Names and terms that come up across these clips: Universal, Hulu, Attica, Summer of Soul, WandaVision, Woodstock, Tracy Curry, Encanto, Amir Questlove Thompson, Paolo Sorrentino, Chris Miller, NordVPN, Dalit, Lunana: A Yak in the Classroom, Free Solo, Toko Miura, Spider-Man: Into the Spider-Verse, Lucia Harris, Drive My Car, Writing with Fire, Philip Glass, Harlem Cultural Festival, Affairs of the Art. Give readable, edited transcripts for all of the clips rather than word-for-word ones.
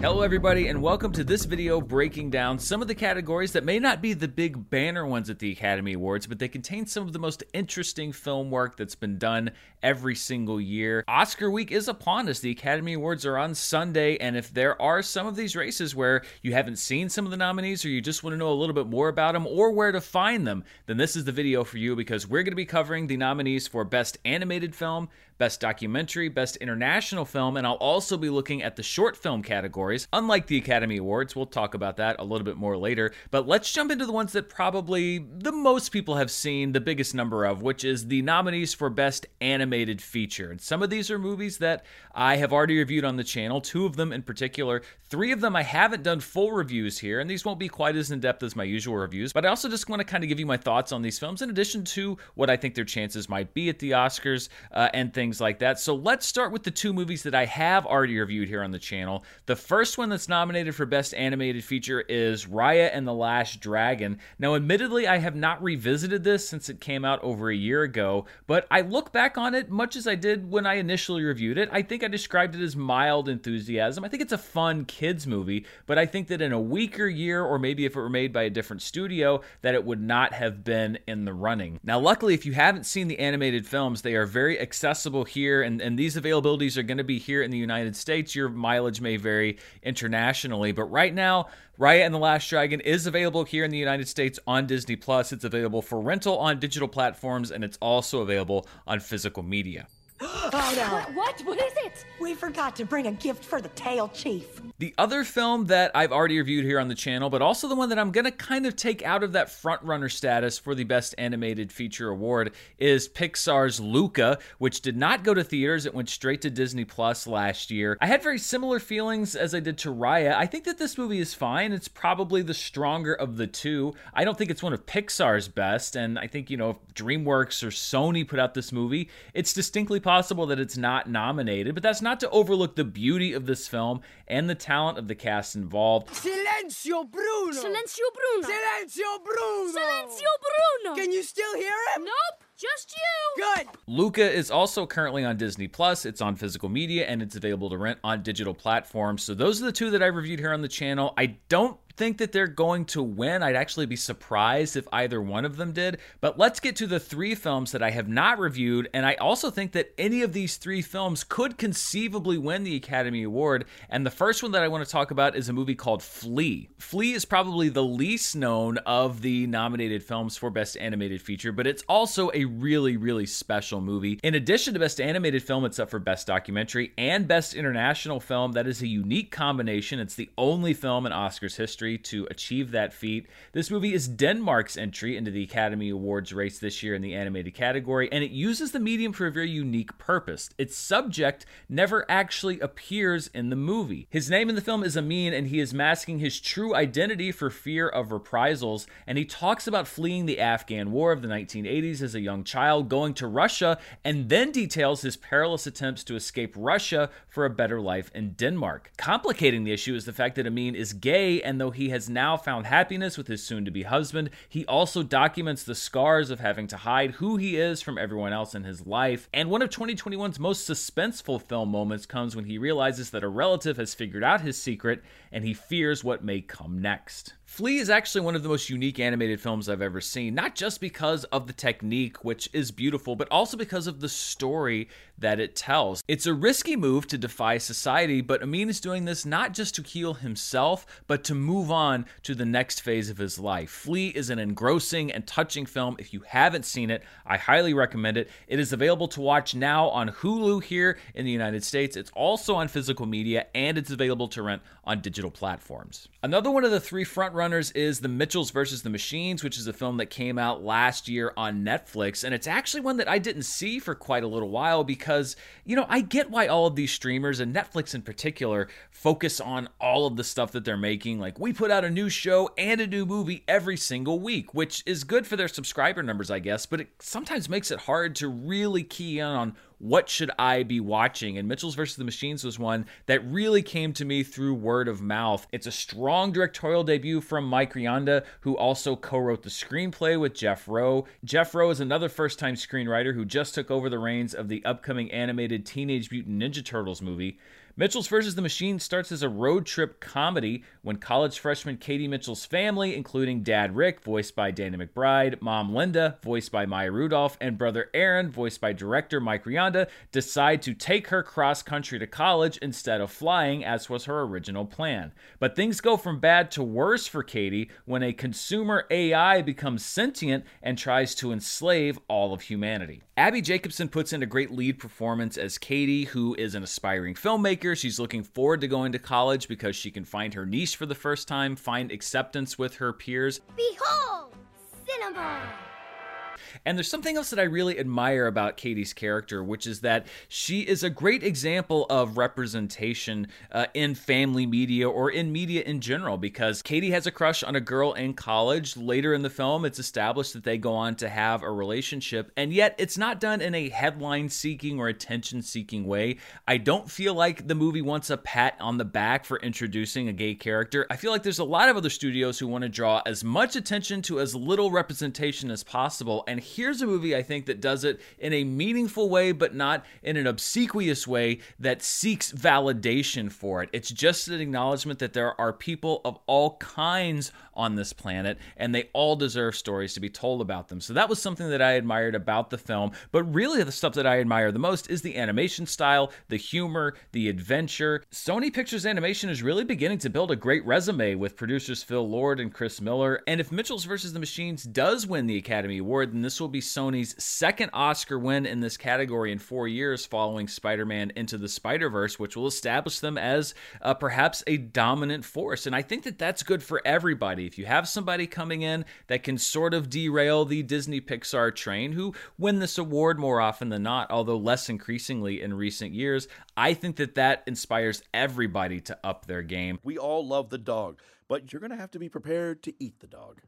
Hello everybody, and welcome to this video breaking down some of the categories that may not be the big banner ones at the Academy Awards, but they contain some of the most interesting film work that's been done every single year. Oscar week is upon us. The Academy Awards are on Sunday, and if there are some of these races where you haven't seen some of the nominees or you just want to know a little bit more about them or where to find them, then this is the video for you, because we're going to be covering the nominees for Best Animated Film, Best Documentary, Best International Film, and I'll also be looking at the Short Film categories. Unlike the Academy Awards, we'll talk about that a little bit more later, but let's jump into the ones that probably the most people have seen the biggest number of, which is the nominees for Best Animated Feature. And some of these are movies that I have already reviewed on the channel, two of them in particular. Three of them I haven't done full reviews here, and these won't be quite as in-depth as my usual reviews, but I also just want to kind of give you my thoughts on these films in addition to what I think their chances might be at the Oscars and things like that. So let's start with the two movies that I have already reviewed here on the channel. The first one that's nominated for Best Animated Feature is Raya and the Last Dragon. Now, admittedly, I have not revisited this since it came out over a year ago, but I look back on it much as I did when I initially reviewed it. I think I described it as mild enthusiasm. I think it's a fun kids movie, but I think that in a weaker year, or maybe if it were made by a different studio, that it would not have been in the running. Now, luckily, if you haven't seen the animated films, they are very accessible here, and these availabilities are going to be here in the United States. Your mileage may vary internationally, but right now, Raya and the Last Dragon is available here in the United States on Disney+. It's available for rental on digital platforms, and it's also available on physical media. Oh no! What? What is it? We forgot to bring a gift for the tail chief. The other film that I've already reviewed here on the channel, but also the one that I'm going to kind of take out of that front-runner status for the Best Animated Feature Award, is Pixar's Luca, which did not go to theaters. It went straight to Disney Plus last year. I had very similar feelings as I did to Raya. I think that this movie is fine. It's probably the stronger of the two. I don't think it's one of Pixar's best, and I think, you know, if DreamWorks or Sony put out this movie, it's distinctly possible that it's not nominated, but that's not to overlook the beauty of this film and the talent of the cast involved. Silencio Bruno! Silencio Bruno! Silencio Bruno! Silencio Bruno! Can you still hear him? Nope! Just you! Good! Luca is also currently on Disney+. It's on physical media, and it's available to rent on digital platforms. So those are the two that I reviewed here on the channel. I don't think that they're going to win. I'd actually be surprised if either one of them did. But let's get to the three films that I have not reviewed, and I also think that any of these three films could conceivably win the Academy Award. And the first one that I want to talk about is a movie called Flee. Flee is probably the least known of the nominated films for Best Animated Feature, but it's also a really, really special movie. In addition to Best Animated Film, it's up for Best Documentary and Best International Film. That is a unique combination. It's the only film in Oscars history to achieve that feat. This movie is Denmark's entry into the Academy Awards race this year in the animated category, and it uses the medium for a very unique purpose. Its subject never actually appears in the movie. His name in the film is Amin, and he is masking his true identity for fear of reprisals, and he talks about fleeing the Afghan War of the 1980s as a young child, going to Russia, and then details his perilous attempts to escape Russia for a better life in Denmark. Complicating the issue is the fact that Amin is gay, and though he has now found happiness with his soon-to-be husband, he also documents the scars of having to hide who he is from everyone else in his life. And one of 2021's most suspenseful film moments comes when he realizes that a relative has figured out his secret, and he fears what may come next. Flee is actually one of the most unique animated films I've ever seen, not just because of the technique, which is beautiful, but also because of the story that it tells. It's a risky move to defy society, but Amin is doing this not just to heal himself, but to move on to the next phase of his life. Flee is an engrossing and touching film. If you haven't seen it, I highly recommend it. It is available to watch now on Hulu here in the United States. It's also on physical media, and it's available to rent on digital platforms. Another one of the three front runners is The Mitchells vs. the Machines, which is a film that came out last year on Netflix, and it's actually one that I didn't see for quite a little while because, you know, I get why all of these streamers, and Netflix in particular, focus on all of the stuff that they're making. Like, we put out a new show and a new movie every single week, which is good for their subscriber numbers, I guess, but it sometimes makes it hard to really key in on what should I be watching? And Mitchells vs. the Machines was one that really came to me through word of mouth. It's a strong directorial debut from Mike Rianda, who also co-wrote the screenplay with Jeff Rowe. Jeff Rowe is another first-time screenwriter who just took over the reins of the upcoming animated Teenage Mutant Ninja Turtles movie. Mitchells vs. the Machines starts as a road trip comedy when college freshman Katie Mitchell's family, including Dad Rick, voiced by Danny McBride, Mom Linda, voiced by Maya Rudolph, and Brother Aaron, voiced by director Mike Rianda, decide to take her cross-country to college instead of flying, as was her original plan. But things go from bad to worse for Katie when a consumer AI becomes sentient and tries to enslave all of humanity. Abby Jacobson puts in a great lead performance as Katie, who is an aspiring filmmaker. She's looking forward to going to college because she can find her niche for the first time, find acceptance with her peers. Behold, cinema! And there's something else that I really admire about Katie's character, which is that she is a great example of representation in family media or in media in general, because Katie has a crush on a girl in college. Later in the film, it's established that they go on to have a relationship, and yet it's not done in a headline-seeking or attention-seeking way. I don't feel like the movie wants a pat on the back for introducing a gay character. I feel like there's a lot of other studios who want to draw as much attention to as little representation as possible, and here's a movie, I think, that does it in a meaningful way, but not in an obsequious way that seeks validation for it. It's just an acknowledgement that there are people of all kinds on this planet, and they all deserve stories to be told about them. So that was something that I admired about the film. But really, the stuff that I admire the most is the animation style, the humor, the adventure. Sony Pictures Animation is really beginning to build a great resume with producers Phil Lord and Chris Miller. And if Mitchells vs. the Machines does win the Academy Award, then this will be Sony's second Oscar win in this category in 4 years, following Spider-Man Into the Spider-Verse, which will establish them as perhaps a dominant force. And I think that that's good for everybody. If you have somebody coming in that can sort of derail the Disney Pixar train, who win this award more often than not, although less increasingly in recent years, I think that that inspires everybody to up their game. We all love the dog, but you're going to have to be prepared to eat the dog.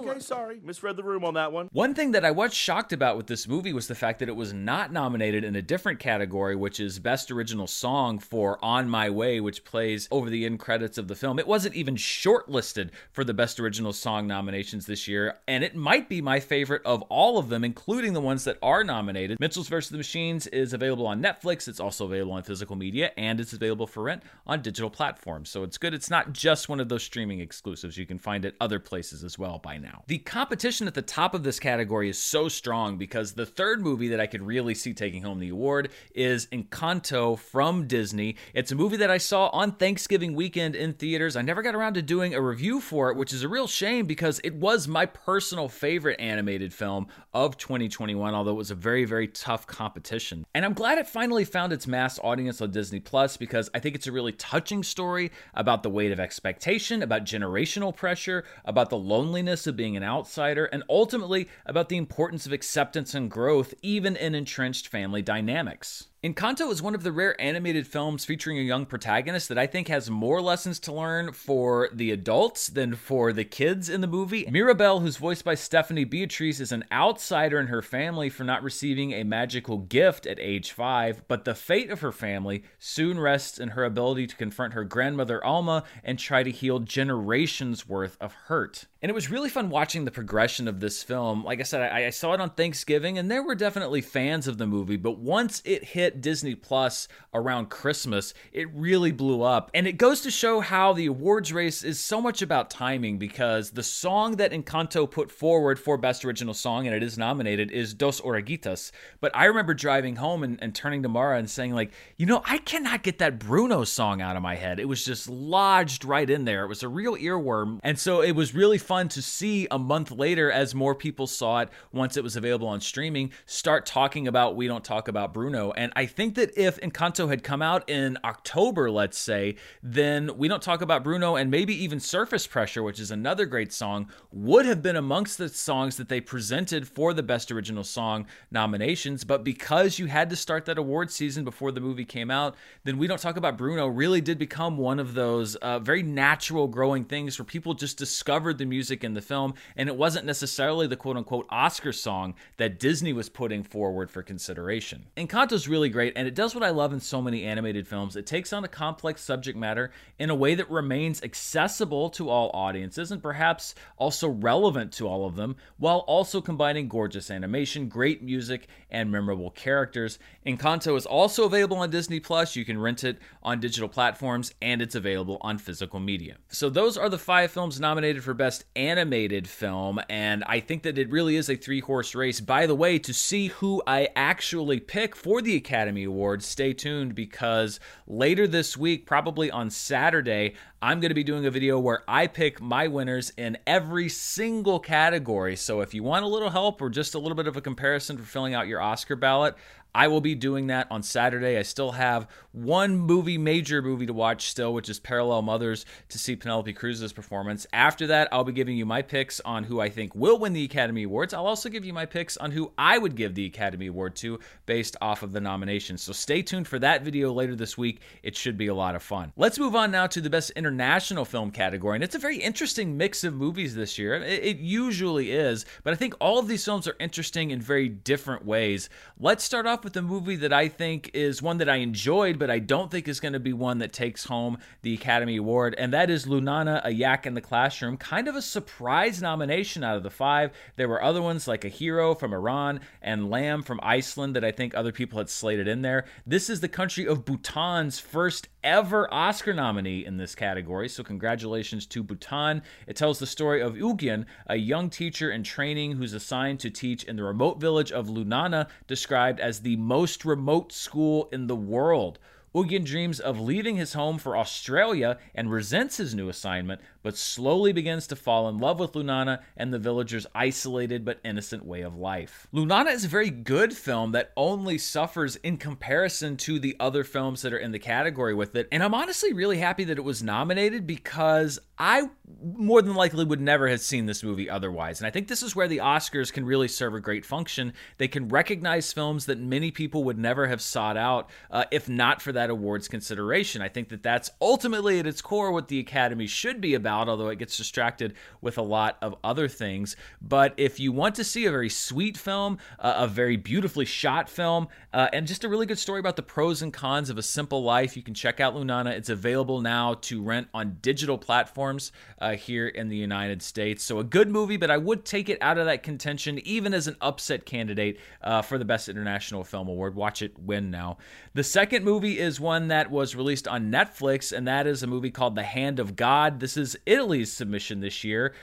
Okay, sorry. Misread the room on that one. One thing that I was shocked about with this movie was the fact that it was not nominated in a different category, which is Best Original Song for On My Way, which plays over the end credits of the film. It wasn't even shortlisted for the Best Original Song nominations this year, and it might be my favorite of all of them, including the ones that are nominated. Mitchells vs. the Machines is available on Netflix. It's also available on physical media, and it's available for rent on digital platforms. So it's good. It's not just one of those streaming exclusives. You can find it other places as well. By now, the competition at the top of this category is so strong, because the third movie that I could really see taking home the award is Encanto from Disney. It's a movie that I saw on Thanksgiving weekend in theaters. I never got around to doing a review for it, which is a real shame, because it was my personal favorite animated film of 2021, although it was a very, very tough competition. And I'm glad it finally found its mass audience on Disney Plus, because I think it's a really touching story about the weight of expectation, about generational pressure, about the loneliness of being an outsider, and ultimately about the importance of acceptance and growth, even in entrenched family dynamics. Encanto is one of the rare animated films featuring a young protagonist that I think has more lessons to learn for the adults than for the kids in the movie. Mirabel, who's voiced by Stephanie Beatriz, is an outsider in her family for not receiving a magical gift at age 5, but the fate of her family soon rests in her ability to confront her grandmother Alma and try to heal generations worth of hurt. And it was really fun watching the progression of this film. Like I said, I saw it on Thanksgiving, and there were definitely fans of the movie, but once it hit Disney Plus around Christmas, it really blew up. And it goes to show how the awards race is so much about timing, because the song that Encanto put forward for Best Original Song, and it is nominated, is Dos Orejitas. But I remember driving home and turning to Mara and saying, like, you know, I cannot get that Bruno song out of my head. It was just lodged right in there. It was a real earworm. And so it was really fun to see a month later, as more people saw it once it was available on streaming, start talking about We Don't Talk About Bruno. And I think that if Encanto had come out in October, let's say, then We Don't Talk About Bruno, and maybe even Surface Pressure, which is another great song, would have been amongst the songs that they presented for the Best Original Song nominations. But because you had to start that award season before the movie came out, then We Don't Talk About Bruno really did become one of those very natural growing things where people just discovered the music in the film, and it wasn't necessarily the quote-unquote Oscar song that Disney was putting forward for consideration. Encanto's really great, and it does what I love in so many animated films. It takes on a complex subject matter in a way that remains accessible to all audiences and perhaps also relevant to all of them, while also combining gorgeous animation, great music, and memorable characters. Encanto is also available on Disney Plus. You can rent it on digital platforms, and it's available on physical media. So those are the 5 films nominated for Best Animated Film, and I think that it really is a 3-horse race. By the way, to see who I actually pick for the Academy Awards, stay tuned, because later this week, probably on Saturday, I'm going to be doing a video where I pick my winners in every single category. So if you want a little help or just a little bit of a comparison for filling out your Oscar ballot, I will be doing that on Saturday. I still have one movie, major movie to watch still, which is Parallel Mothers, to see Penelope Cruz's performance. After that, I'll be giving you my picks on who I think will win the Academy Awards. I'll also give you my picks on who I would give the Academy Award to based off of the nominations. So stay tuned for that video later this week. It should be a lot of fun. Let's move on now to the Best International Film category. And it's a very interesting mix of movies this year. It usually is, but I think all of these films are interesting in very different ways. Let's start off with a movie that I think is one that I enjoyed, but I don't think is going to be one that takes home the Academy Award, and that is Lunana: A Yak in the Classroom. Kind of a surprise nomination out of the 5. There were other ones like A Hero from Iran and Lamb from Iceland that I think other people had slated in there. This is the country of Bhutan's first ever Oscar nominee in this category, so congratulations to Bhutan. It tells the story of Ugyen, a young teacher in training who's assigned to teach in the remote village of Lunana, described as the most remote school in the world. Ugyen dreams of leaving his home for Australia and resents his new assignment, but slowly begins to fall in love with Lunana and the villagers' isolated but innocent way of life. Lunana is a very good film that only suffers in comparison to the other films that are in the category with it, and I'm honestly really happy that it was nominated, because I more than likely would never have seen this movie otherwise. And I think this is where the Oscars can really serve a great function. They can recognize films that many people would never have sought out if not for that awards consideration. I think that that's ultimately at its core what the Academy should be about, although it gets distracted with a lot of other things. But if you want to see a very sweet film, a very beautifully shot film, and just a really good story about the pros and cons of a simple life, you can check out Lunana. It's available now to rent on digital platforms here in the United States. So a good movie, but I would take it out of that contention, even as an upset candidate for the Best International Film Award. Watch it win now. The second movie is one that was released on Netflix, and that is a movie called The Hand of God. This is Italy's submission this year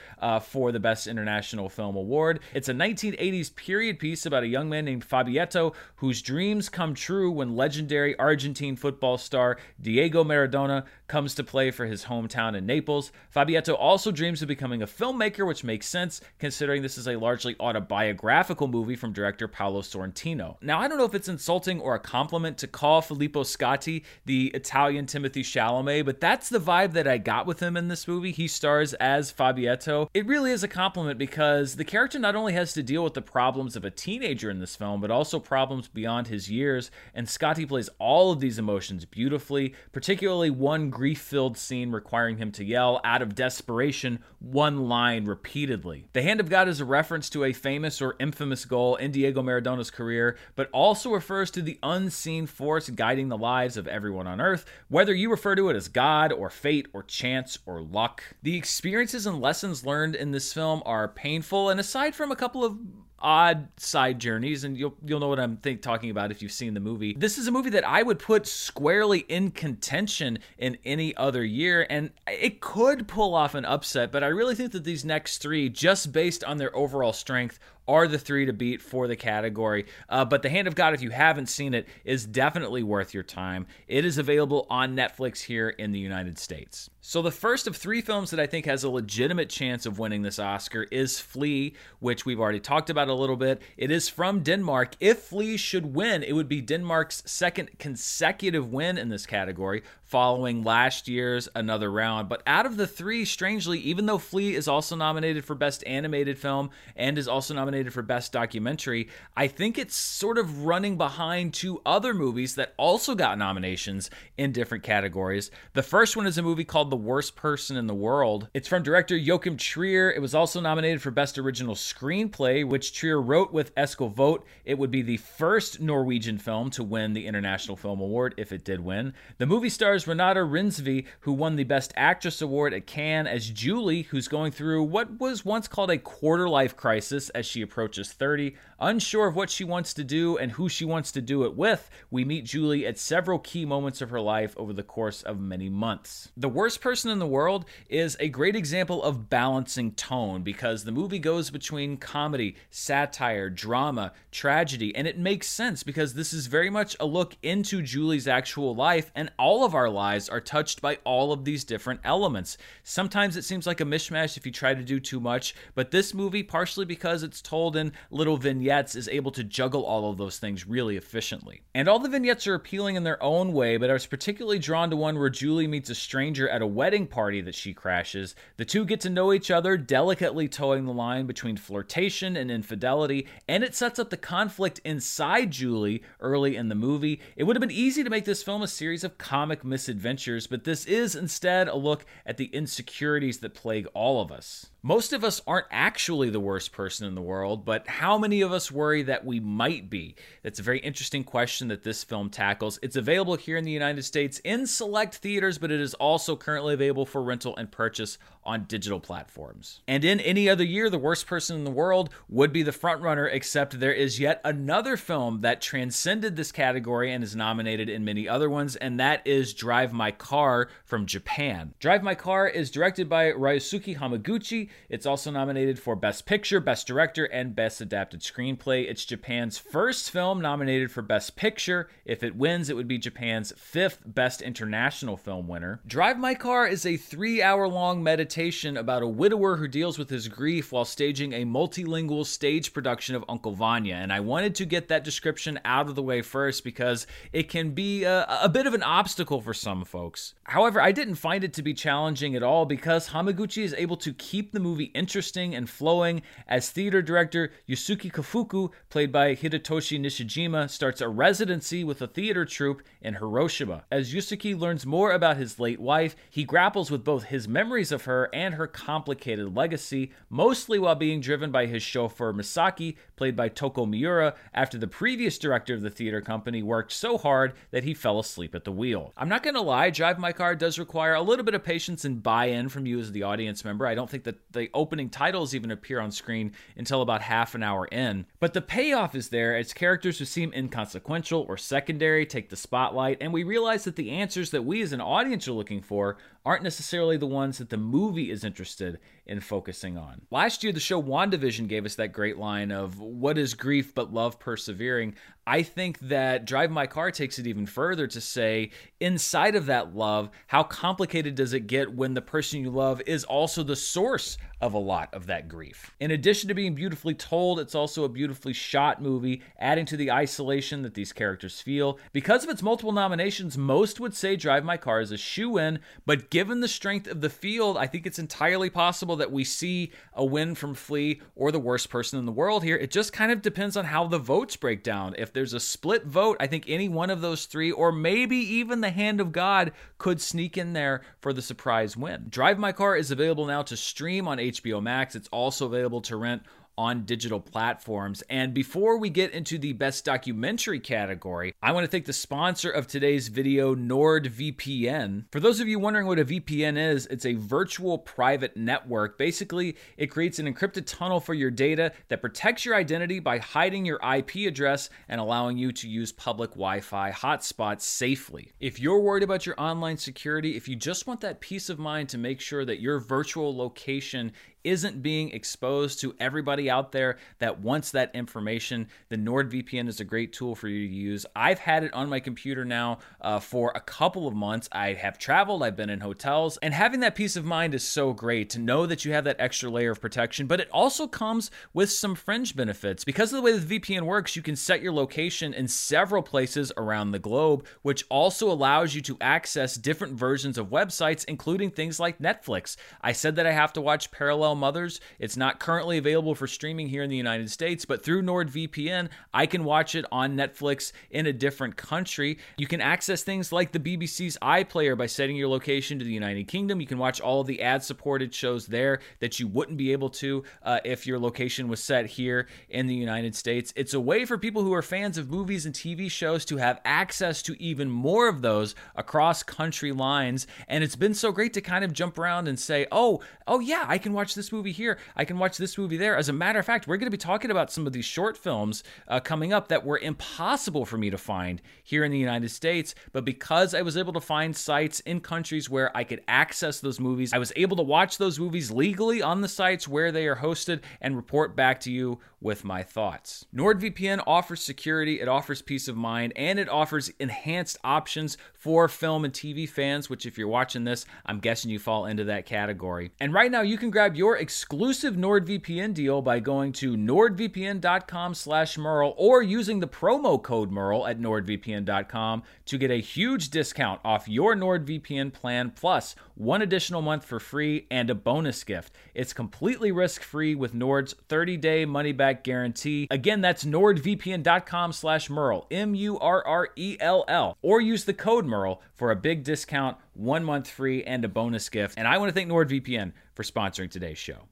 for the Best International Film Award. It's a 1980s period piece about a young man named Fabietto whose dreams come true when legendary Argentine football star Diego Maradona comes to play for his hometown in Naples. Fabietto also dreams of becoming a filmmaker, which makes sense considering this is a largely autobiographical movie from director Paolo Sorrentino. Now, I don't know if it's insulting or a compliment to call Filippo Scotti the Italian Timothée Chalamet, but that's the vibe that I got with him in this movie. He stars as Fabietto. It really is a compliment because the character not only has to deal with the problems of a teenager in this film, but also problems beyond his years, and Scotti plays all of these emotions beautifully, particularly one grief-filled scene requiring him to yell, out of desperation, one line repeatedly. The Hand of God is a reference to a famous or infamous goal in Diego Maradona's career, but also refers to the unseen force guiding the lives of everyone on earth, whether you refer to it as God or fate or chance or luck. The experiences and lessons learned in this film are painful, and aside from a couple of odd side journeys, and you'll know what I'm talking about if you've seen the movie. This is a movie that I would put squarely in contention in any other year, and it could pull off an upset, but I really think that these next 3, just based on their overall strength, are the 3 to beat for the category. But The Hand of God, if you haven't seen it, is definitely worth your time. It is available on Netflix here in the United States. So the first of 3 films that I think has a legitimate chance of winning this Oscar is Flee, which we've already talked about a little bit. It is from Denmark. If Flee should win, it would be Denmark's second consecutive win in this category, following last year's Another Round. But out of the three, strangely, even though Flee is also nominated for Best Animated Film and is also nominated for Best Documentary, I think it's sort of running behind two other movies that also got nominations in different categories. The first one is a movie called The Worst Person in the World. It's from director Joachim Trier. It was also nominated for Best Original Screenplay, which Trier wrote with Eskil Vogt. It would be the first Norwegian film to win the International Film Award, if it did win. The movie stars Renate Rinzvi, who won the Best Actress Award at Cannes as Julie, who's going through what was once called a quarter-life crisis as she approaches 30. Unsure of what she wants to do and who she wants to do it with, we meet Julie at several key moments of her life over the course of many months. The Worst Person in the World is a great example of balancing tone, because the movie goes between comedy, satire, drama, tragedy, and it makes sense because this is very much a look into Julie's actual life, and all of our lives are touched by all of these different elements. Sometimes it seems like a mishmash if you try to do too much, but this movie, partially because it's told in little vignettes, is able to juggle all of those things really efficiently. And all the vignettes are appealing in their own way, but I was particularly drawn to one where Julie meets a stranger at a wedding party that she crashes. The two get to know each other, delicately towing the line between flirtation and infidelity, and it sets up the conflict inside Julie early in the movie. It would have been easy to make this film a series of comic misadventures, but this is instead a look at the insecurities that plague all of us. Most of us aren't actually the worst person in the world, but how many of us worry that we might be? That's a very interesting question that this film tackles. It's available here in the United States in select theaters, but it is also currently available for rental and purchase on digital platforms. And in any other year, The Worst Person in the World would be the frontrunner, except there is yet another film that transcended this category and is nominated in many other ones, and that is Drive My Car from Japan. Drive My Car is directed by Ryosuke Hamaguchi. It's also nominated for Best Picture, Best Director, and Best Adapted Screenplay. It's Japan's first film nominated for Best Picture. If it wins, it would be Japan's fifth Best International Film winner. Drive My Car is a 3-hour-long meditation about a widower who deals with his grief while staging a multilingual stage production of Uncle Vanya. And I wanted to get that description out of the way first because it can be a bit of an obstacle for some folks. However, I didn't find it to be challenging at all because Hamaguchi is able to keep the movie interesting and flowing as theater director Yusuke Kofuku, played by Hidetoshi Nishijima, starts a residency with a theater troupe in Hiroshima. As Yusuke learns more about his late wife, he grapples with both his memories of her and her complicated legacy, mostly while being driven by his chauffeur Misaki, played by Toko Miura, after the previous director of the theater company worked so hard that he fell asleep at the wheel. I'm not gonna lie, Drive My Car does require a little bit of patience and buy-in from you as the audience member. I don't think that the opening titles even appear on screen until about half an hour in. But the payoff is there as characters who seem inconsequential or secondary take the spotlight, and we realize that the answers that we as an audience are looking for aren't necessarily the ones that the movie is interested in focusing on. Last year, the show WandaVision gave us that great line of, "What is grief but love persevering?" I think that Drive My Car takes it even further to say, inside of that love, how complicated does it get when the person you love is also the source of a lot of that grief? In addition to being beautifully told, it's also a beautifully shot movie, adding to the isolation that these characters feel. Because of its multiple nominations, most would say Drive My Car is a shoe-in, but given the strength of the field, I think it's entirely possible that we see a win from Flee or The Worst Person in the World here. It just kind of depends on how the votes break down. If there's a split vote, I think any one of those three, or maybe even The Hand of God, could sneak in there for the surprise win. Drive My Car is available now to stream on HBO Max. It's also available to rent on digital platforms. And before we get into the best documentary category, I want to thank the sponsor of today's video, NordVPN. For those of you wondering what a VPN is, it's a virtual private network. Basically, it creates an encrypted tunnel for your data that protects your identity by hiding your IP address and allowing you to use public Wi-Fi hotspots safely. If you're worried about your online security, if you just want that peace of mind to make sure that your virtual location isn't being exposed to everybody out there that wants that information, the NordVPN is a great tool for you to use. I've had it on my computer now for a couple of months. I have traveled, I've been in hotels, and having that peace of mind is so great to know that you have that extra layer of protection, but it also comes with some fringe benefits. Because of the way the VPN works, you can set your location in several places around the globe, which also allows you to access different versions of websites, including things like Netflix. I said that I have to watch Parallel Mothers. It's not currently available for streaming here in the United States, but through NordVPN, I can watch it on Netflix in a different country. You can access things like the BBC's iPlayer by setting your location to the United Kingdom. You can watch all of the ad-supported shows there that you wouldn't be able to if your location was set here in the United States. It's a way for people who are fans of movies and TV shows to have access to even more of those across country lines. And it's been so great to kind of jump around and say, oh yeah, I can watch this movie here, I can watch this movie there. As a matter of fact, we're going to be talking about some of these short films coming up that were impossible for me to find here in the United States. But because I was able to find sites in countries where I could access those movies, I was able to watch those movies legally on the sites where they are hosted and report back to you with my thoughts. NordVPN offers security, it offers peace of mind, and it offers enhanced options for film and TV fans, which if you're watching this, I'm guessing you fall into that category. And right now you can grab your exclusive NordVPN deal by going to nordvpn.com/Merle or using the promo code Merle at nordvpn.com to get a huge discount off your NordVPN plan, plus one additional month for free and a bonus gift. It's completely risk-free with Nord's 30-day money-back guarantee. Again, that's nordvpn.com/Merle, Murrell, or use the code Merle for a big discount, 1 month free, and a bonus gift. And I want to thank NordVPN for sponsoring today's show.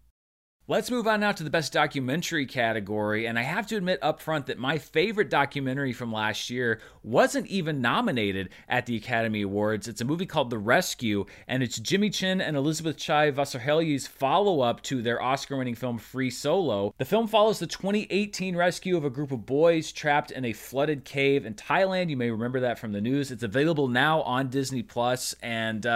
Let's move on now to the best documentary category, and I have to admit up front that my favorite documentary from last year wasn't even nominated at the Academy Awards. It's a movie called The Rescue, and it's Jimmy Chin and Elizabeth Chai Vasarhelyi's follow-up to their Oscar-winning film Free Solo. The film follows the 2018 rescue of a group of boys trapped in a flooded cave in Thailand. You may remember that from the news. It's available now on Disney+, and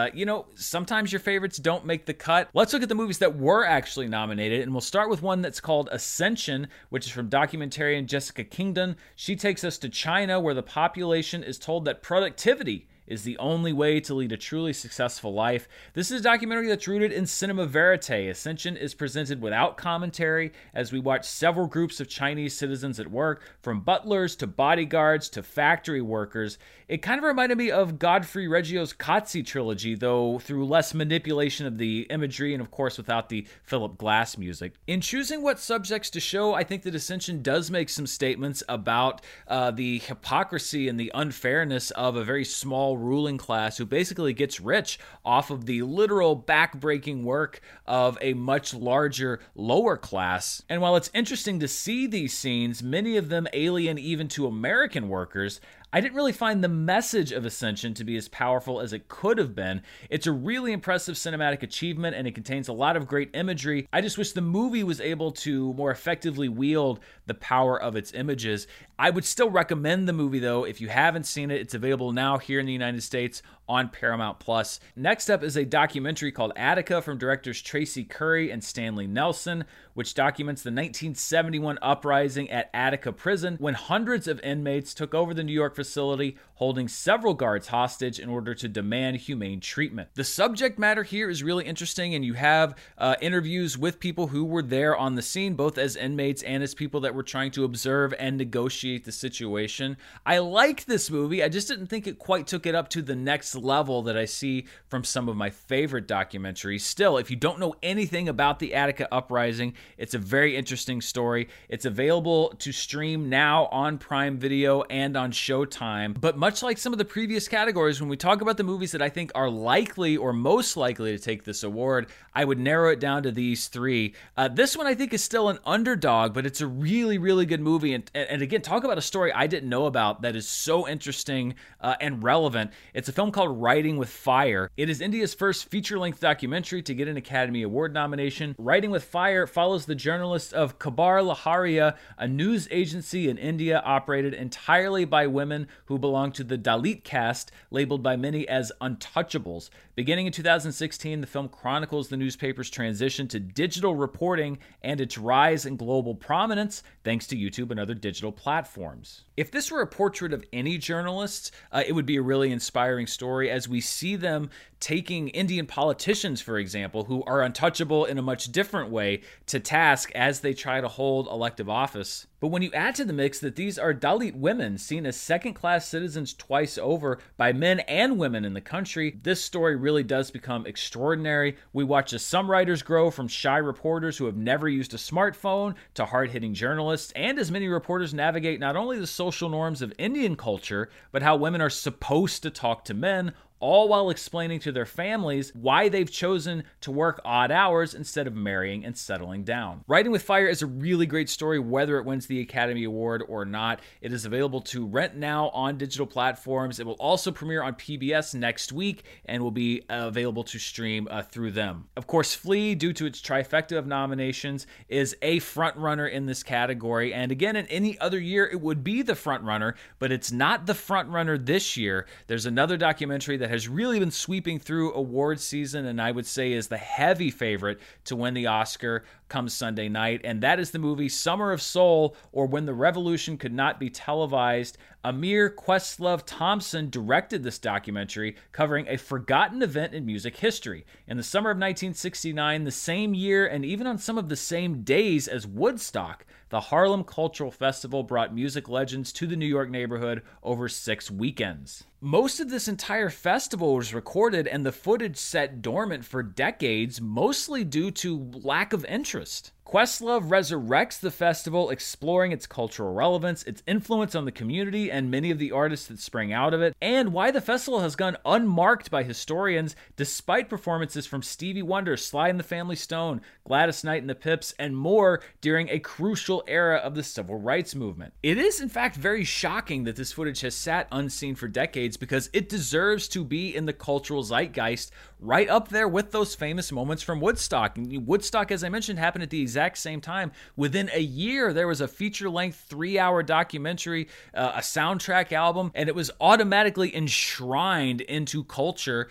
sometimes your favorites don't make the cut. Let's look at the movies that were actually nominated. And we'll start with one that's called Ascension, which is from documentarian Jessica Kingdon. She takes us to China, where the population is told that productivity is the only way to lead a truly successful life. This is a documentary that's rooted in cinema verite. Ascension is presented without commentary as we watch several groups of Chinese citizens at work, from butlers to bodyguards to factory workers. It kind of reminded me of Godfrey Reggio's Katsi trilogy, though through less manipulation of the imagery and, of course, without the Philip Glass music. In choosing what subjects to show, I think that Ascension does make some statements about the hypocrisy and the unfairness of a very small ruling class who basically gets rich off of the literal back-breaking work of a much larger lower class. And while it's interesting to see these scenes, many of them alien even to American workers, I didn't really find the message of Ascension to be as powerful as it could have been. It's a really impressive cinematic achievement, and it contains a lot of great imagery. I just wish the movie was able to more effectively wield the power of its images. I would still recommend the movie, though. If you haven't seen it, it's available now here in the United States on Paramount Plus. Next up is a documentary called Attica from directors Tracy Curry and Stanley Nelson, which documents the 1971 uprising at Attica Prison when hundreds of inmates took over the New York facility, holding several guards hostage in order to demand humane treatment. The subject matter here is really interesting, and you have interviews with people who were there on the scene, both as inmates and as people that were trying to observe and negotiate the situation. I like this movie. I just didn't think it quite took it up to the next level that I see from some of my favorite documentaries. Still, if you don't know anything about the Attica uprising, it's a very interesting story. It's available to stream now on Prime Video and on Showtime. But much like some of the previous categories, when we talk about the movies that I think are likely or most likely to take this award, I would narrow it down to these three. This one I think is still an underdog, but it's a really, really good movie. And again, talk about a story I didn't know about that is so interesting and relevant. It's a film called Writing with Fire. It is India's first feature-length documentary to get an Academy Award nomination. Writing with Fire follows the journalists of Khabar Lahariya, a news agency in India operated entirely by women women who belong to the Dalit caste, labeled by many as untouchables. Beginning in 2016, the film chronicles the newspaper's transition to digital reporting and its rise in global prominence thanks to YouTube and other digital platforms. If this were a portrait of any journalists, it would be a really inspiring story, as we see them taking Indian politicians, for example, who are untouchable in a much different way, to task as they try to hold elective office. But when you add to the mix that these are Dalit women, seen as second-class citizens twice over by men and women in the country, this story really does become extraordinary. We watch as some writers grow from shy reporters who have never used a smartphone to hard-hitting journalists, and as many reporters navigate not only the social norms of Indian culture, but how women are supposed to talk to men, all while explaining to their families why they've chosen to work odd hours instead of marrying and settling down. Writing with Fire is a really great story, whether it wins the Academy Award or not. It is available to rent now on digital platforms. It will also premiere on PBS next week and will be available to stream through them. Of course, Flee, due to its trifecta of nominations, is a frontrunner in this category. And again, in any other year, it would be the frontrunner, but it's not the frontrunner this year. There's another documentary that has really been sweeping through awards season, and I would say is the heavy favorite to win the Oscar come Sunday night, and that is the movie Summer of Soul, or When the Revolution Could Not Be Televised. Amir Questlove Thompson directed this documentary, covering a forgotten event in music history. In the summer of 1969, the same year, and even on some of the same days as Woodstock, the Harlem Cultural Festival brought music legends to the New York neighborhood over 6 weekends. Most of this entire festival was recorded and the footage sat dormant for decades, mostly due to lack of interest. Questlove resurrects the festival, exploring its cultural relevance, its influence on the community, and many of the artists that sprang out of it, and why the festival has gone unmarked by historians, despite performances from Stevie Wonder, Sly and the Family Stone, Gladys Knight and the Pips, and more during a crucial era of the civil rights movement. It is, in fact, very shocking that this footage has sat unseen for decades, because it deserves to be in the cultural zeitgeist, right up there with those famous moments from Woodstock. And Woodstock, as I mentioned, happened at the exact same time. Within a year, there was a feature-length 3-hour documentary, a soundtrack album, and it was automatically enshrined into culture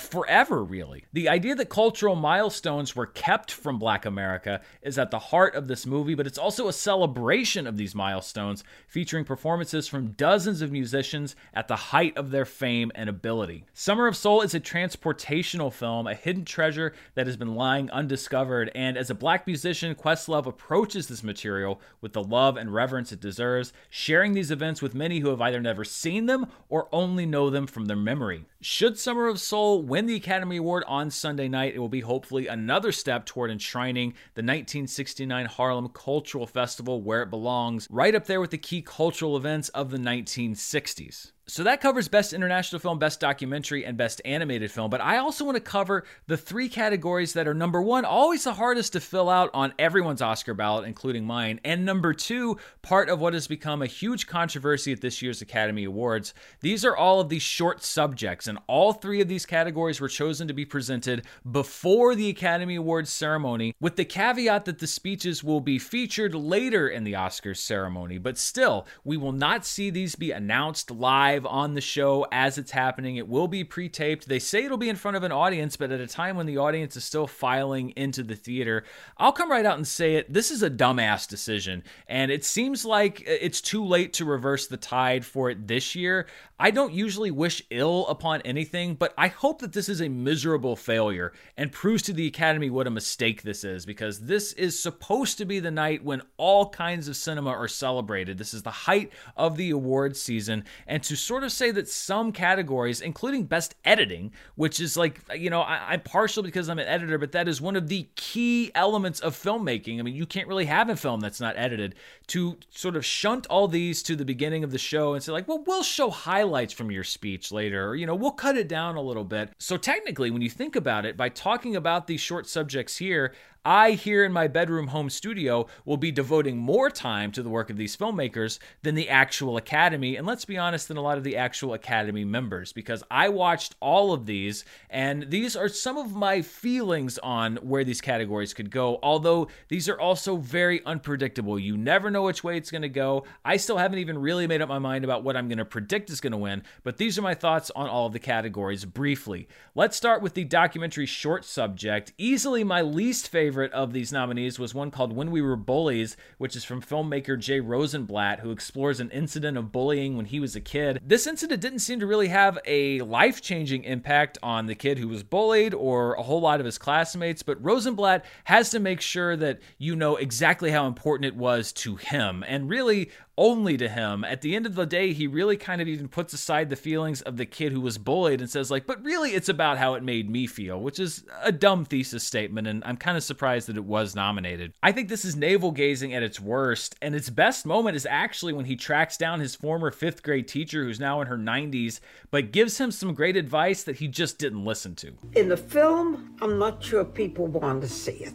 forever, really. The idea that cultural milestones were kept from Black America is at the heart of this movie, but it's also a celebration of these milestones, featuring performances from dozens of musicians at the height of their fame and ability. Summer of Soul is a transportational film, a hidden treasure that has been lying undiscovered, and as a Black musician, Questlove approaches this material with the love and reverence it deserves, sharing these events with many who have either never seen them or only know them from their memory. Should Summer of Soul win the Academy Award on Sunday night, it will be hopefully another step toward enshrining the 1969 Harlem Cultural Festival where it belongs, right up there with the key cultural events of the 1960s. So that covers Best International Film, Best Documentary, and Best Animated Film, but I also want to cover the three categories that are, number one, always the hardest to fill out on everyone's Oscar ballot, including mine, and number two, part of what has become a huge controversy at this year's Academy Awards. These are all of the short subjects, and all three of these categories were chosen to be presented before the Academy Awards ceremony, with the caveat that the speeches will be featured later in the Oscars ceremony, but still, we will not see these be announced live on the show as it's happening. It will be pre-taped. They say it'll be in front of an audience, but at a time when the audience is still filing into the theater. I'll come right out and say it. This is a dumbass decision, and it seems like it's too late to reverse the tide for it this year. I don't usually wish ill upon anything, but I hope that this is a miserable failure and proves to the Academy what a mistake this is, because this is supposed to be the night when all kinds of cinema are celebrated. This is the height of the awards season, and to sort of say that some categories, including best editing, which is like, you know, I'm partial because I'm an editor, but that is one of the key elements of filmmaking. I mean, you can't really have a film that's not edited. To sort of shunt all these to the beginning of the show and say like, well, we'll show highlights from your speech later, or, you know, we'll cut it down a little bit. So technically, when you think about it, by talking about these short subjects here, I here in my bedroom home studio will be devoting more time to the work of these filmmakers than the actual Academy, and let's be honest, than a lot of the actual Academy members, because I watched all of these, and these are some of my feelings on where these categories could go, although these are also very unpredictable. You never know which way it's going to go. I still haven't even really made up my mind about what I'm going to predict is going to win, but these are my thoughts on all of the categories briefly. Let's start with the documentary short subject. Easily my least favorite of these nominees was one called When We Were Bullies, which is from filmmaker Jay Rosenblatt, who explores an incident of bullying when he was a kid. This incident didn't seem to really have a life-changing impact on the kid who was bullied or a whole lot of his classmates, but Rosenblatt has to make sure that you know exactly how important it was to him, and really only to him. At the end of the day, he really kind of even puts aside the feelings of the kid who was bullied and says, like, but really it's about how it made me feel, which is a dumb thesis statement, and I'm kind of surprised that it was nominated. I think this is navel-gazing at its worst, and its best moment is actually when he tracks down his former fifth grade teacher who's now in her 90s, but gives him some great advice that he just didn't listen to. In the film, I'm not sure people want to see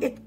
it.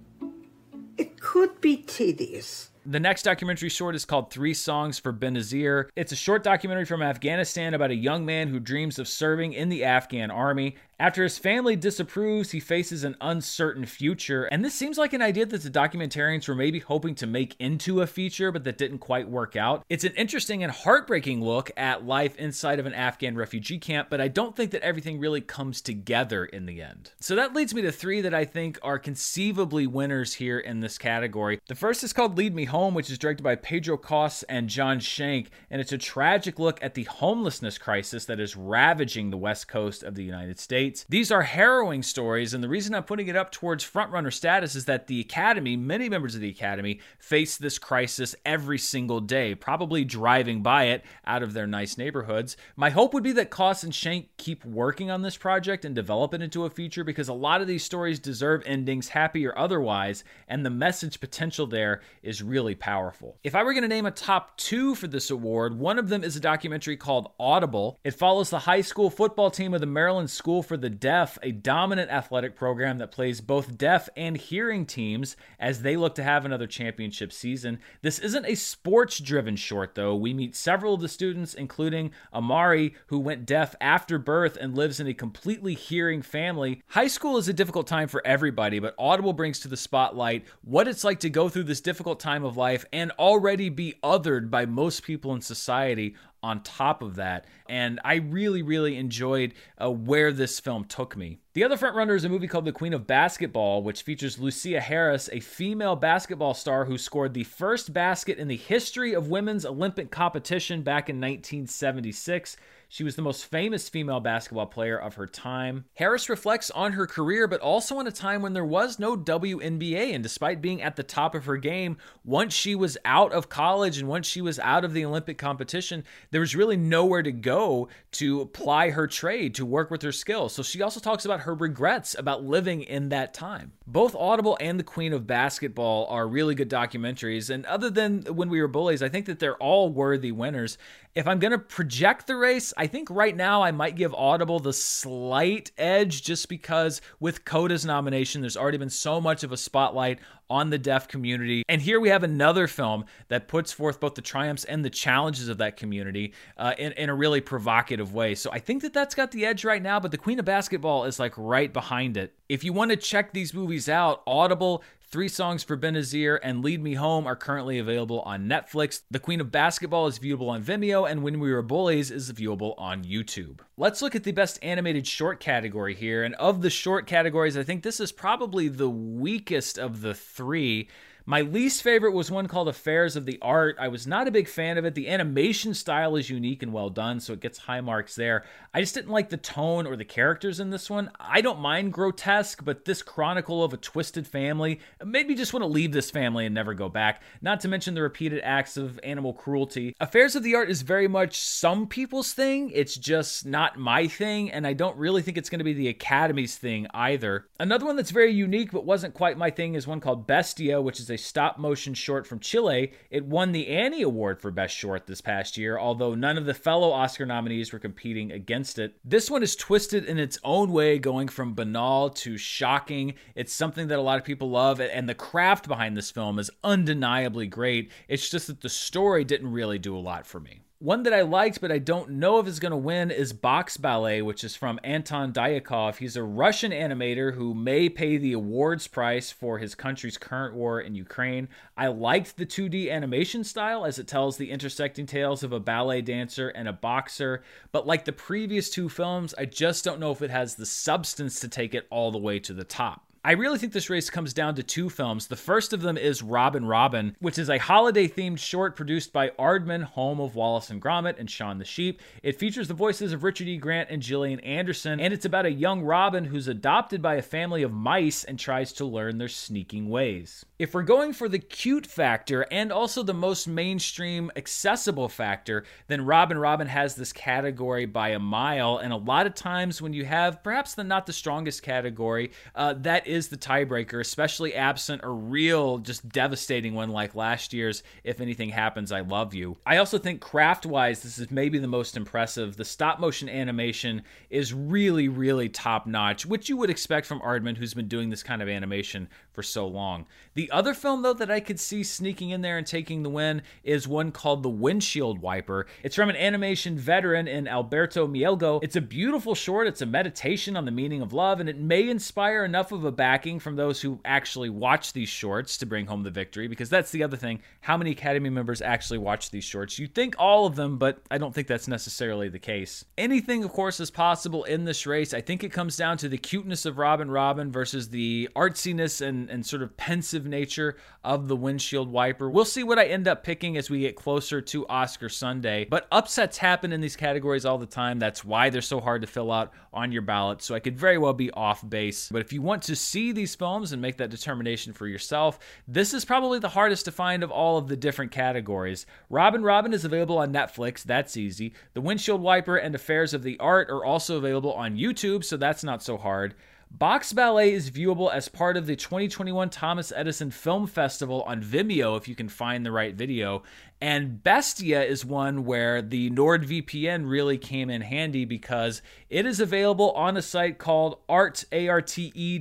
It could be tedious. The next documentary short is called 3 Songs for Benazir. It's a short documentary from Afghanistan about a young man who dreams of serving in the Afghan army. After his family disapproves, he faces an uncertain future, and this seems like an idea that the documentarians were maybe hoping to make into a feature, but that didn't quite work out. It's an interesting and heartbreaking look at life inside of an Afghan refugee camp, but I don't think that everything really comes together in the end. So that leads me to three that I think are conceivably winners here in this category. The first is called Lead Me Home, which is directed by Pedro Cos and John Schenk, and it's a tragic look at the homelessness crisis that is ravaging the West Coast of the United States. These are harrowing stories, and the reason I'm putting it up towards frontrunner status is that the Academy, many members of the Academy, face this crisis every single day, probably driving by it out of their nice neighborhoods. My hope would be that Cos and Schenk keep working on this project and develop it into a feature, because a lot of these stories deserve endings, happy or otherwise, and the message potential there is really powerful. If I were going to name a top two for this award, one of them is a documentary called Audible. It follows the high school football team of the Maryland School for the Deaf, a dominant athletic program that plays both deaf and hearing teams as they look to have another championship season. This isn't a sports-driven short, though. We meet several of the students, including Amari, who went deaf after birth and lives in a completely hearing family. High school is a difficult time for everybody, but Audible brings to the spotlight what it's like to go through this difficult time of life and already be othered by most people in society on top of that. And I really, enjoyed where this film took me. The other frontrunner is a movie called The Queen of Basketball, which features Lucia Harris, a female basketball star who scored the first basket in the history of women's Olympic competition back in 1976. She was the most famous female basketball player of her time. Harris reflects on her career, but also on a time when there was no WNBA, and despite being at the top of her game, once she was out of college and once she was out of the Olympic competition, there was really nowhere to go to apply her trade, to work with her skills. So she also talks about her regrets about living in that time. Both Audible and The Queen of Basketball are really good documentaries, and other than When We Were Bullies, I think that they're all worthy winners. If I'm going to project the race, I think right now I might give Audible the slight edge, just because with CODA's nomination, there's already been so much of a spotlight on the deaf community. And here we have another film that puts forth both the triumphs and the challenges of that community in a really provocative way. So I think that that's got the edge right now, but The Queen of Basketball is like right behind it. If you want to check these movies out, Audible, 3 Songs for Benazir, and Lead Me Home are currently available on Netflix. The Queen of Basketball is viewable on Vimeo, and When We Were Bullies is viewable on YouTube. Let's look at the best animated short category here. And of the short categories, I think this is probably the weakest of the three. My least favorite was one called Affairs of the Art. I was not a big fan of it. The animation style is unique and well done, so it gets high marks there. I just didn't like the tone or the characters in this one. I don't mind grotesque, but this chronicle of a twisted family made me just want to leave this family and never go back, not to mention the repeated acts of animal cruelty. Affairs of the Art is very much some people's thing. It's just not my thing, and I don't really think it's going to be the Academy's thing either. Another one that's very unique but wasn't quite my thing is one called Bestia, which is a a stop-motion short from Chile, it won the Annie Award for Best Short this past year, although none of the fellow Oscar nominees were competing against it. This one is twisted in its own way, going from banal to shocking. It's something that a lot of people love, and the craft behind this film is undeniably great. It's just that the story didn't really do a lot for me. One that I liked, but I don't know if it's going to win, is Box Ballet, which is from Anton Dyakov. He's a Russian animator who may pay the awards price for his country's current war in Ukraine. I liked the 2D animation style as it tells the intersecting tales of a ballet dancer and a boxer, but like the previous two films, I just don't know if it has the substance to take it all the way to the top. I really think this race comes down to two films. The first of them is Robin Robin, which is a holiday-themed short produced by Aardman, home of Wallace and Gromit and Shaun the Sheep. It features the voices of Richard E. Grant and Gillian Anderson, and it's about a young Robin who's adopted by a family of mice and tries to learn their sneaking ways. If we're going for the cute factor and also the most mainstream accessible factor, then Robin Robin has this category by a mile, and a lot of times when you have perhaps the not the strongest category, that is the tiebreaker, especially absent a real just devastating one like last year's If Anything Happens, I Love You. I also think craft-wise, this is maybe the most impressive. The stop-motion animation is really, really top-notch, which you would expect from Aardman, who's been doing this kind of animation for so long. The other film, though, that I could see sneaking in there and taking the win is one called The Windshield Wiper. It's from an animation veteran in Alberto Mielgo. It's a beautiful short. It's a meditation on the meaning of love, and it may inspire enough of a backing from those who actually watch these shorts to bring home the victory, because that's the other thing. How many Academy members actually watch these shorts? You'd think all of them, but I don't think that's necessarily the case. Anything, of course, is possible in this race. I think it comes down to the cuteness of Robin Robin versus the artsiness and sort of pensive nature of The Windshield Wiper. We'll see what I end up picking as we get closer to Oscar Sunday, but upsets happen in these categories all the time. That's why they're so hard to fill out on your ballot, so I could very well be off base. But if you want to see these films and make that determination for yourself, this is probably the hardest to find of all of the different categories. Robin Robin is available on Netflix, that's easy. The Windshield Wiper and Affairs of the Art are also available on YouTube, so that's not so hard. Box Ballet is viewable as part of the 2021 Thomas Edison Film Festival on Vimeo if you can find the right video. And Bestia is one where the NordVPN really came in handy because it is available on a site called arte.tv.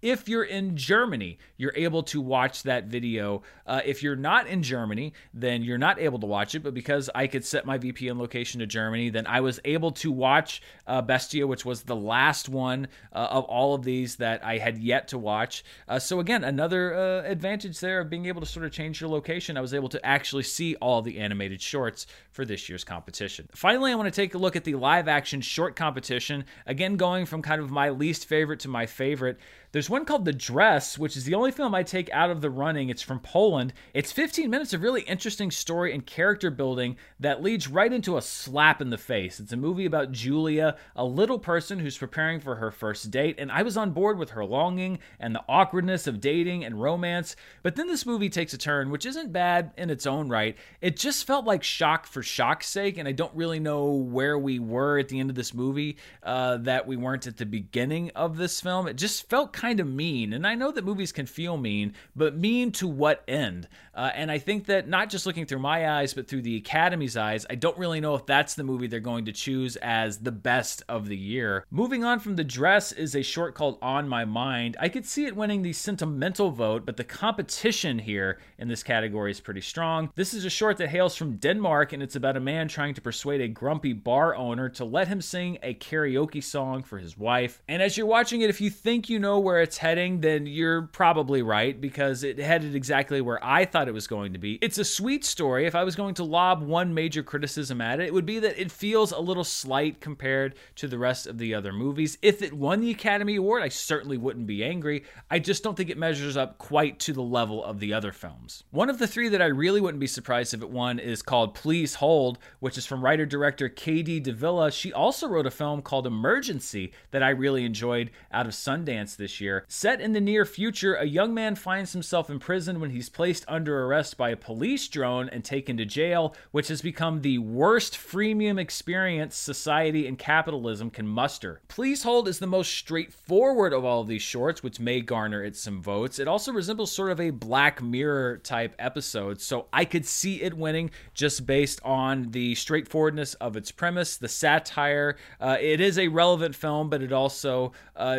If you're in Germany, you're able to watch that video. If you're not in Germany, then you're not able to watch it. But because I could set my VPN location to Germany, then I was able to watch Bestia, which was the last one of all of these that I had yet to watch. So again, another advantage there of being able to sort of change your location. I was able to actually see all the animated shorts for this year's competition. Finally, I want to take a look at the live action short competition. Again, going from kind of my least favorite to my favorite. There's one called The Dress, which is the only film I take out of the running. It's from Poland. It's 15 minutes of really interesting story and character building that leads right into a slap in the face. It's a movie about Julia, a little person who's preparing for her first date, and I was on board with her longing and the awkwardness of dating and romance. But then this movie takes a turn, which isn't bad in its own right. It just felt like shock for shock's sake, and I don't really know where we were at the end of this movie that we weren't at the beginning of this film. It just felt kind of mean, and I know that movies can feel mean, but mean to what end? And I think that not just looking through my eyes, but through the Academy's eyes, I don't really know if that's the movie they're going to choose as the best of the year. Moving on from The Dress is a short called On My Mind. I could see it winning the sentimental vote, but the competition here in this category is pretty strong. This is a short that hails from Denmark, and it's about a man trying to persuade a grumpy bar owner to let him sing a karaoke song for his wife. And as you're watching it, if you think you know where it's heading, then you're probably right, because it headed exactly where I thought it was going to be. It's a sweet story. If I was going to lob one major criticism at it, it would be that it feels a little slight compared to the rest of the other movies. If it won the Academy Award, I certainly wouldn't be angry. I just don't think it measures up quite to the level of the other films. One of the three that I really wouldn't be surprised if it won is called Please Hold, which is from writer-director K.D. DeVilla. She also wrote a film called Emergency that I really enjoyed out of Sundance this year. Set in the near future, a young man finds himself in prison when he's placed under arrest by a police drone and taken to jail, which has become the worst freemium experience society and capitalism can muster. Please Hold is the most straightforward of all of these shorts, which may garner it some votes. It also resembles sort of a Black Mirror type episode, so I could see it winning just based on the straightforwardness of its premise, the satire. It is a relevant film, but it also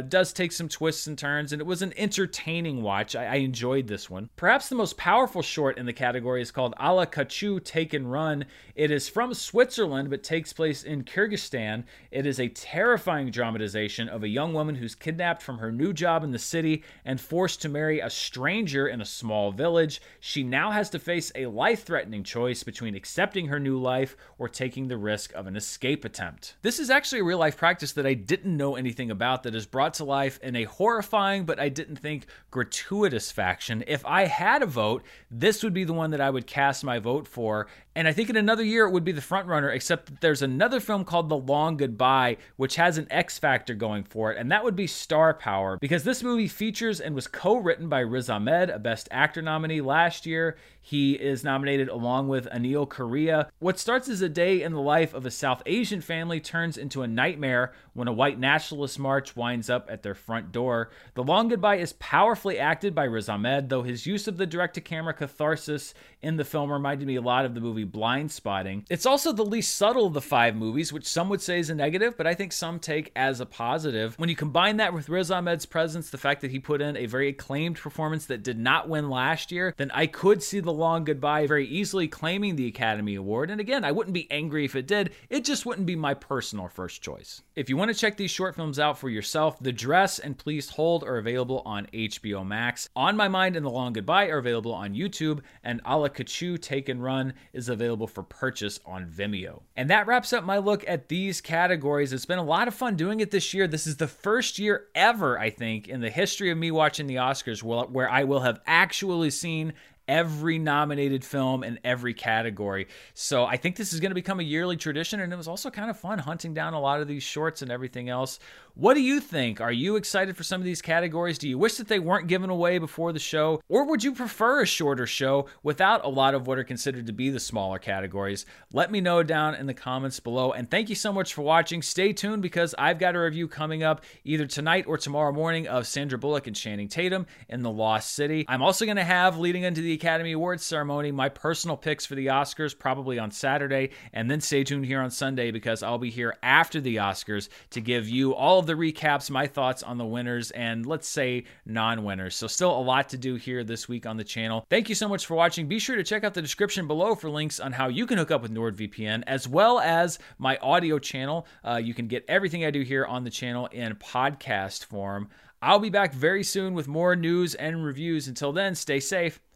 does take some twists and turns, and it was an entertaining watch. I enjoyed this one. Perhaps the most powerful short in the category is called A la Kachu Take and Run. It is from Switzerland, but takes place in Kyrgyzstan. It is a terrifying dramatization of a young woman who's kidnapped from her new job in the city and forced to marry a stranger in a small village. She now has to face a life-threatening choice between accepting her new life or taking the risk of an escape attempt. This is actually a real-life practice that I didn't know anything about that is brought to life in a horrifying, but I didn't think gratuitous fashion. If I had a vote, this would be the one that I would cast my vote for, and I think in another year it would be the frontrunner, except that there's another film called The Long Goodbye, which has an X factor going for it, and that would be star power, because this movie features and was co-written by Riz Ahmed, a Best Actor nominee last year. He is nominated along with Anil Karia. What starts as a day in the life of a South Asian family turns into a nightmare when a white nationalist march winds up at their front door. The Long Goodbye is powerfully acted by Riz Ahmed, though his use of the direct-to-camera catharsis in the film reminded me a lot of the movie Blind Spotting. It's also the least subtle of the five movies, which some would say is a negative, but I think some take as a positive. When you combine that with Riz Ahmed's presence, the fact that he put in a very acclaimed performance that did not win last year, then I could see The Long Goodbye very easily claiming the Academy Award. And again, I wouldn't be angry if it did. It just wouldn't be my personal first choice. If you want to check these short films out for yourself, The Dress and Please Hold are available on HBO Max. On My Mind and The Long Goodbye are available on YouTube, and A la Kachu Take and Run is available for purchase on Vimeo. And that wraps up my look at these categories. It's been a lot of fun doing it this year. This is the first year ever, I think, in the history of me watching the Oscars where I will have actually seen every nominated film in every category. So I think this is going to become a yearly tradition, and it was also kind of fun hunting down a lot of these shorts and everything else. What do you think? Are you excited for some of these categories? Do you wish that they weren't given away before the show? Or would you prefer a shorter show without a lot of what are considered to be the smaller categories? Let me know down in the comments below, and thank you so much for watching. Stay tuned because I've got a review coming up either tonight or tomorrow morning of Sandra Bullock and Channing Tatum in The Lost City. I'm also going to have, leading into the Academy Awards ceremony, my personal picks for the Oscars, probably on Saturday, and then stay tuned here on Sunday because I'll be here after the Oscars to give you all of the recaps, my thoughts on the winners, and let's say non-winners. So still a lot to do here this week on the channel. Thank you so much for watching. Be sure to check out the description below for links on how you can hook up with NordVPN, as well as my audio channel. You can get everything I do here on the channel in podcast form. I'll be back very soon with more news and reviews. Until then, stay safe.